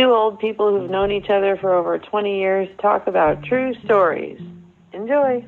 Two old people who've known each other for over 20 years talk about true stories. Enjoy.